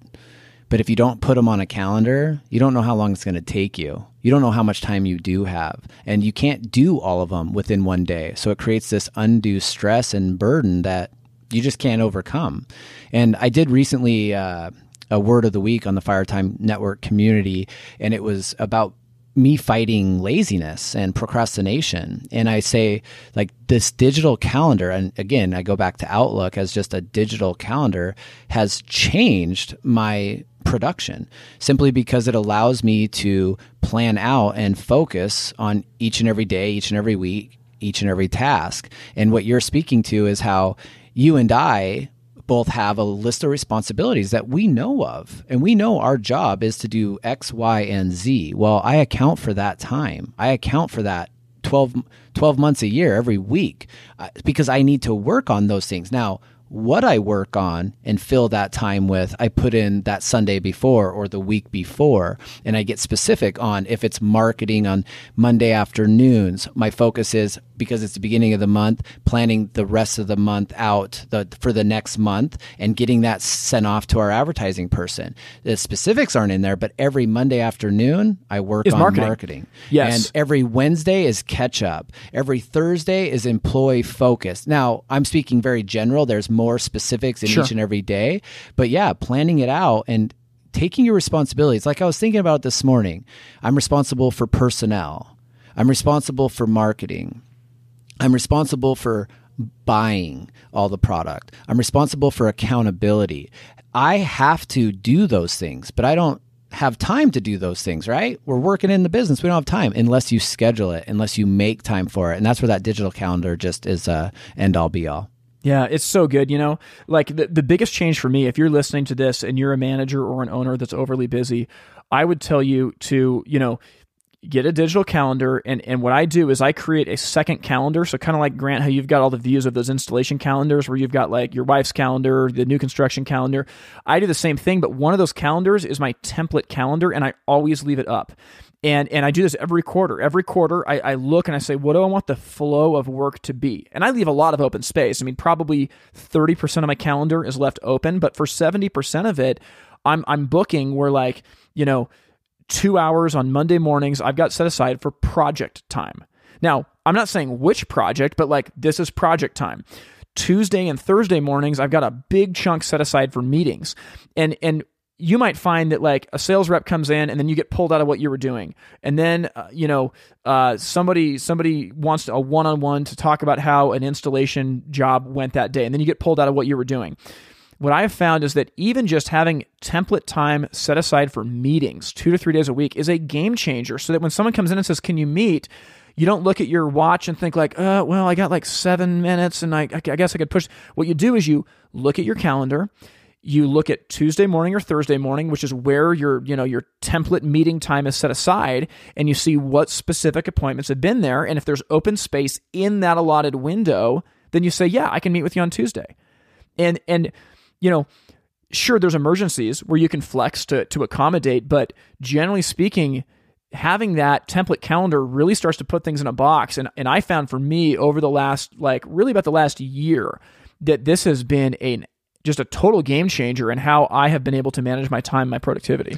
But if you don't put them on a calendar, you don't know how long it's going to take you. You don't know how much time you do have. And you can't do all of them within one day. So it creates this undue stress and burden that you just can't overcome. And I did recently uh, a word of the week on the Firetime Network community, and it was about me fighting laziness and procrastination. And I say, like, this digital calendar, and again, I go back to Outlook as just a digital calendar, has changed my production simply because it allows me to plan out and focus on each and every day, each and every week, each and every task. And what you're speaking to is how you and I both have a list of responsibilities that we know of, and we know our job is to do X, Y, and Z. Well, I account for that time. I account for that twelve, twelve months a year, every week, because I need to work on those things. Now, what I work on and fill that time with, I put in that Sunday before or the week before, and I get specific on if it's marketing on Monday afternoons. My focus is, because it's the beginning of the month, planning the rest of the month out the, for the next month and getting that sent off to our advertising person. The specifics aren't in there, but every Monday afternoon, I work on marketing. marketing. Yes. And every Wednesday is catch up. Every Thursday is employee focused. Now, I'm speaking very general. There's more specifics in sure. each and every day. But yeah, planning it out and taking your responsibilities. Like I was thinking about this morning, I'm responsible for personnel. I'm responsible for marketing. I'm responsible for buying all the product. I'm responsible for accountability. I have to do those things, but I don't have time to do those things, right? We're working in the business. We don't have time unless you schedule it, unless you make time for it. And that's where that digital calendar just is a end all be all. Yeah, it's so good. You know, like the, the biggest change for me, if you're listening to this and you're a manager or an owner that's overly busy, I would tell you to, you know, get a digital calendar, and, and what I do is I create a second calendar. So kind of like, Grant, how you've got all the views of those installation calendars where you've got like your wife's calendar, the new construction calendar. I do the same thing, but one of those calendars is my template calendar, and I always leave it up. And and I do this every quarter. Every quarter, I, I look and I say, what do I want the flow of work to be? And I leave a lot of open space. I mean, probably thirty percent of my calendar is left open, but for seventy percent of it, I'm I'm booking where like, you know, two hours on Monday mornings I've got set aside for project time. Now, I'm not saying which project, but like this is project time. Tuesday and Thursday mornings, I've got a big chunk set aside for meetings. And and you might find that like a sales rep comes in and then you get pulled out of what you were doing. And then, uh, you know, uh, somebody somebody wants a one-on-one to talk about how an installation job went that day. And then you get pulled out of what you were doing. What I have found is that even just having template time set aside for meetings two to three days a week is a game changer, so that when someone comes in and says, can you meet? You don't look at your watch and think like, oh, well, I got like seven minutes and I, I guess I could push. What you do is you look at your calendar. You look at Tuesday morning or Thursday morning, which is where your, you know, your template meeting time is set aside, and you see what specific appointments have been there. And if there's open space in that allotted window, then you say, yeah, I can meet with you on Tuesday. And, and you know, sure, there's emergencies where you can flex to, to accommodate, but generally speaking, having that template calendar really starts to put things in a box. And, and I found for me over the last, like really about the last year, that this has been an just a total game changer in how I have been able to manage my time, my productivity.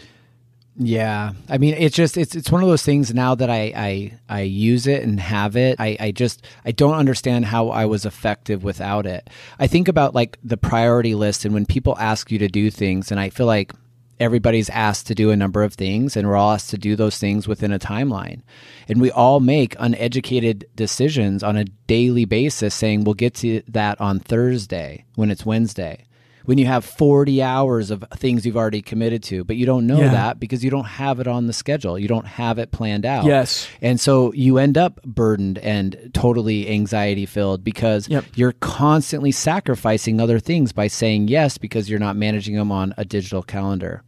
Yeah. I mean, it's just, it's, it's one of those things now that I, I, I use it and have it. I, I just, I don't understand how I was effective without it. I think about like the priority list, and when people ask you to do things, and I feel like everybody's asked to do a number of things, and we're all asked to do those things within a timeline. And we all make uneducated decisions on a daily basis saying, we'll get to that on Thursday when it's Wednesday. When you have forty hours of things you've already committed to, but you don't know yeah. that because you don't have it on the schedule. You don't have it planned out. Yes. And so you end up burdened and totally anxiety filled because yep. you're constantly sacrificing other things by saying yes, because you're not managing them on a digital calendar.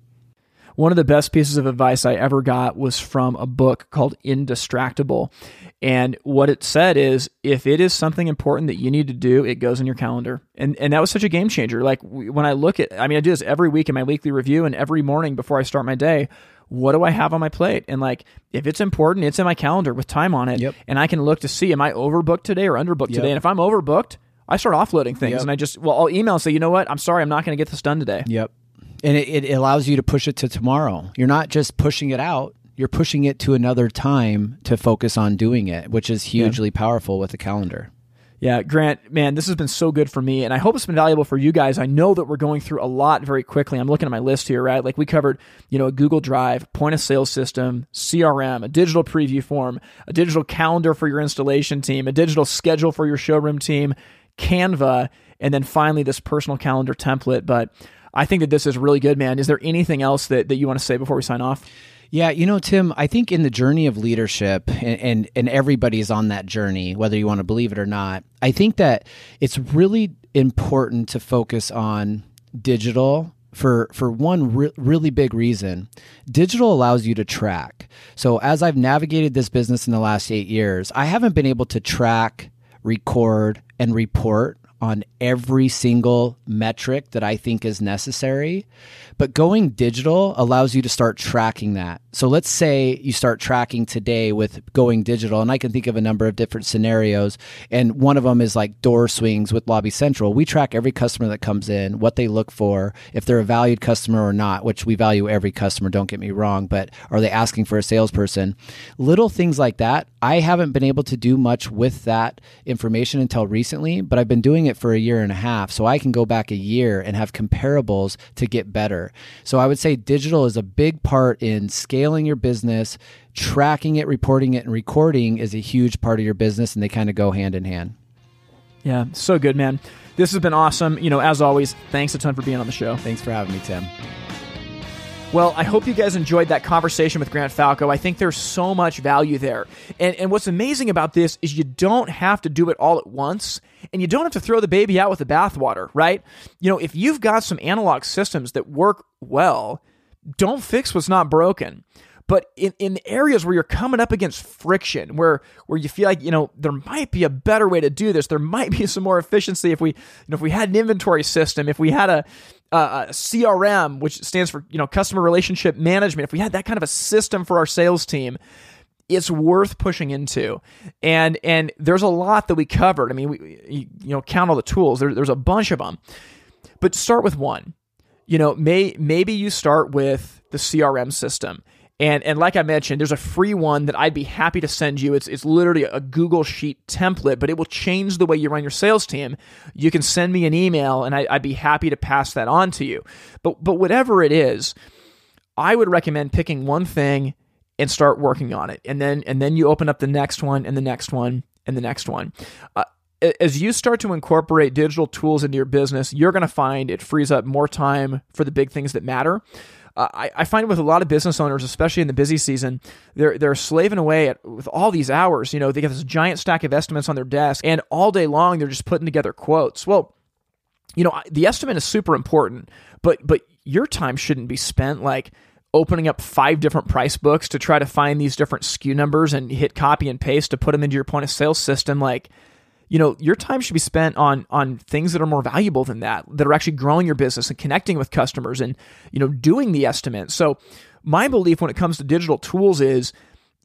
One of the best pieces of advice I ever got was from a book called Indistractable. And what it said is, if it is something important that you need to do, it goes in your calendar. And and that was such a game changer. Like when I look at, I mean, I do this every week in my weekly review and every morning before I start my day, what do I have on my plate? And like, if it's important, it's in my calendar with time on it. Yep. And I can look to see, am I overbooked today or underbooked yep. today? And if I'm overbooked, I start offloading things yep. and I just, well, I'll email and say, you know what? I'm sorry, I'm not going to get this done today. Yep. And it, it allows you to push it to tomorrow. You're not just pushing it out. You're pushing it to another time to focus on doing it, which is hugely yeah. powerful with a calendar. Yeah, Grant, man, this has been so good for me, and I hope it's been valuable for you guys. I know that we're going through a lot very quickly. I'm looking at my list here, right? Like we covered, you know, a Google Drive, point of sale system, C R M, a digital preview form, a digital calendar for your installation team, a digital schedule for your showroom team, Canva, and then finally this personal calendar template. But I think that this is really good, man. Is there anything else that, that you want to say before we sign off? Yeah, you know, Tim, I think in the journey of leadership, and, and, and everybody's on that journey, whether you want to believe it or not, I think that it's really important to focus on digital for, for one re- really big reason. Digital allows you to track. So as I've navigated this business in the last eight years, I haven't been able to track, record, and report on every single metric that I think is necessary. But going digital allows you to start tracking that. So let's say you start tracking today with going digital, and I can think of a number of different scenarios. And one of them is like door swings with Lobby Central. We track every customer that comes in, what they look for, if they're a valued customer or not, which we value every customer, don't get me wrong, but are they asking for a salesperson? Little things like that. I haven't been able to do much with that information until recently, but I've been doing it for a year and a half. So I can go back a year and have comparables to get better. So I would say digital is a big part in scaling your business. Tracking it, reporting it, and recording is a huge part of your business, and they kind of go hand in hand. Yeah, so good, man. This has been awesome. You know, as always, thanks a ton for being on the show. Thanks for having me, Tim. Well, I hope you guys enjoyed that conversation with Grant Falco. I think there's so much value there. And and what's amazing about this is you don't have to do it all at once, and you don't have to throw the baby out with the bathwater, right? You know, if you've got some analog systems that work well, don't fix what's not broken. But in, in areas where you're coming up against friction, where where you feel like, you know, there might be a better way to do this, there might be some more efficiency if we, you know, if we had an inventory system, if we had a, a C R M, which stands for, you know, customer relationship management, if we had that kind of a system for our sales team, it's worth pushing into. And and there's a lot that we covered. I mean, we, you know, count all the tools. There, there's a bunch of them. But start with one. You know, may, maybe you start with the C R M system. And and like I mentioned, there's a free one that I'd be happy to send you. It's it's literally a Google Sheet template, but it will change the way you run your sales team. You can send me an email, and I, I'd be happy to pass that on to you. But but whatever it is, I would recommend picking one thing and start working on it. And then and then you open up the next one and the next one and the next one. Uh, As you start to incorporate digital tools into your business, you're going to find it frees up more time for the big things that matter. Uh, I, I find with a lot of business owners, especially in the busy season, they're they're slaving away at, with all these hours. You know, they got this giant stack of estimates on their desk, and all day long they're just putting together quotes. Well, you know, the estimate is super important, but but your time shouldn't be spent like opening up five different price books to try to find these different S K U numbers and hit copy and paste to put them into your point of sale system, like. You know, your time should be spent on on things that are more valuable than that, that are actually growing your business and connecting with customers and, you know, doing the estimate. So my belief when it comes to digital tools is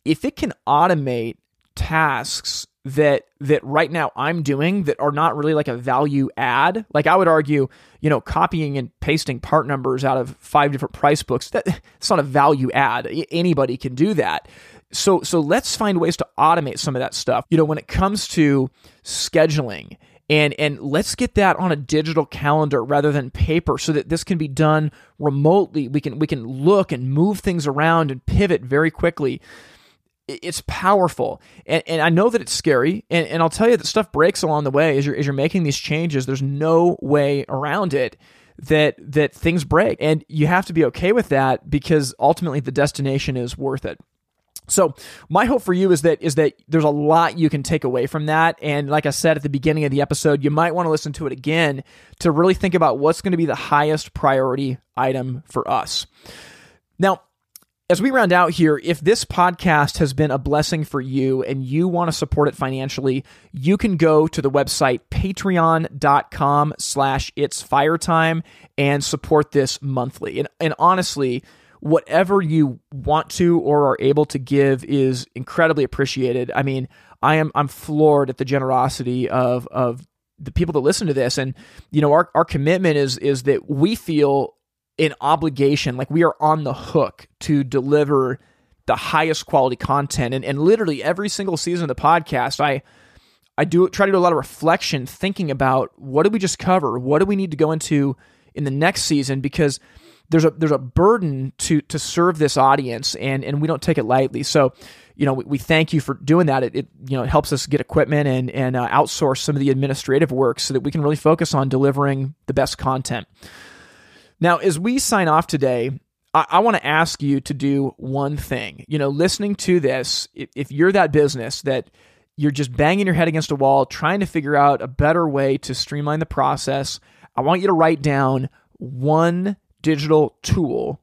if it can automate tasks that that right now I'm doing that are not really like a value add, like I would argue, you know, copying and pasting part numbers out of five different price books, that, it's not a value add. Anybody can do that. So so let's find ways to automate some of that stuff. You know, when it comes to scheduling, and and let's get that on a digital calendar rather than paper so that this can be done remotely. We can we can look and move things around and pivot very quickly. It's powerful. And and I know that it's scary. And, and I'll tell you that stuff breaks along the way as you're as you're making these changes. There's no way around it. that that things break. And you have to be okay with that because ultimately the destination is worth it. So my hope for you is that is that there's a lot you can take away from that. And like I said at the beginning of the episode, you might want to listen to it again to really think about what's going to be the highest priority item for us. Now, as we round out here, if this podcast has been a blessing for you and you want to support it financially, you can go to the website patreon.com slash it's firetime and support this monthly. And, and honestly, whatever you want to or are able to give is incredibly appreciated. I mean, I am I'm floored at the generosity of of the people that listen to this. And you know, our, our commitment is is that we feel an obligation, like we are on the hook to deliver the highest quality content. And, and literally every single season of the podcast, I I do try to do a lot of reflection, thinking about what did we just cover? What do we need to go into in the next season? Because there's a there's a burden to to serve this audience, and and we don't take it lightly. So, you know, we, we thank you for doing that. It, it you know it helps us get equipment and and uh, outsource some of the administrative work so that we can really focus on delivering the best content. Now, as we sign off today, I, I want to ask you to do one thing. You know, listening to this, if, if you're that business that you're just banging your head against a wall, trying to figure out a better way to streamline the process, I want you to write down one digital tool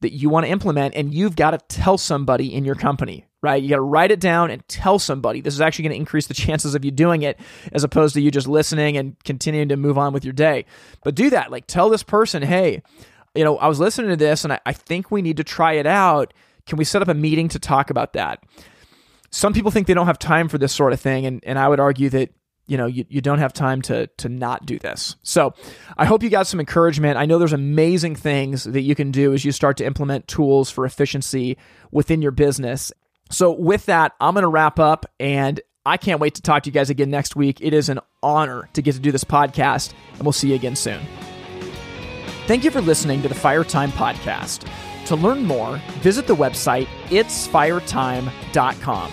that you want to implement, and you've got to tell somebody in your company, right? You got to write it down and tell somebody. This is actually going to increase the chances of you doing it as opposed to you just listening and continuing to move on with your day. But do that. Like, tell this person, hey, you know, I was listening to this and I, I think we need to try it out. Can we set up a meeting to talk about that? Some people think they don't have time for this sort of thing. And, and I would argue that you know, you, you don't have time to to not do this. So I hope you got some encouragement. I know there's amazing things that you can do as you start to implement tools for efficiency within your business. So with that, I'm going to wrap up, and I can't wait to talk to you guys again next week. It is an honor to get to do this podcast, and we'll see you again soon. Thank you for listening to the Fire Time Podcast. To learn more, visit the website its firetime dot com.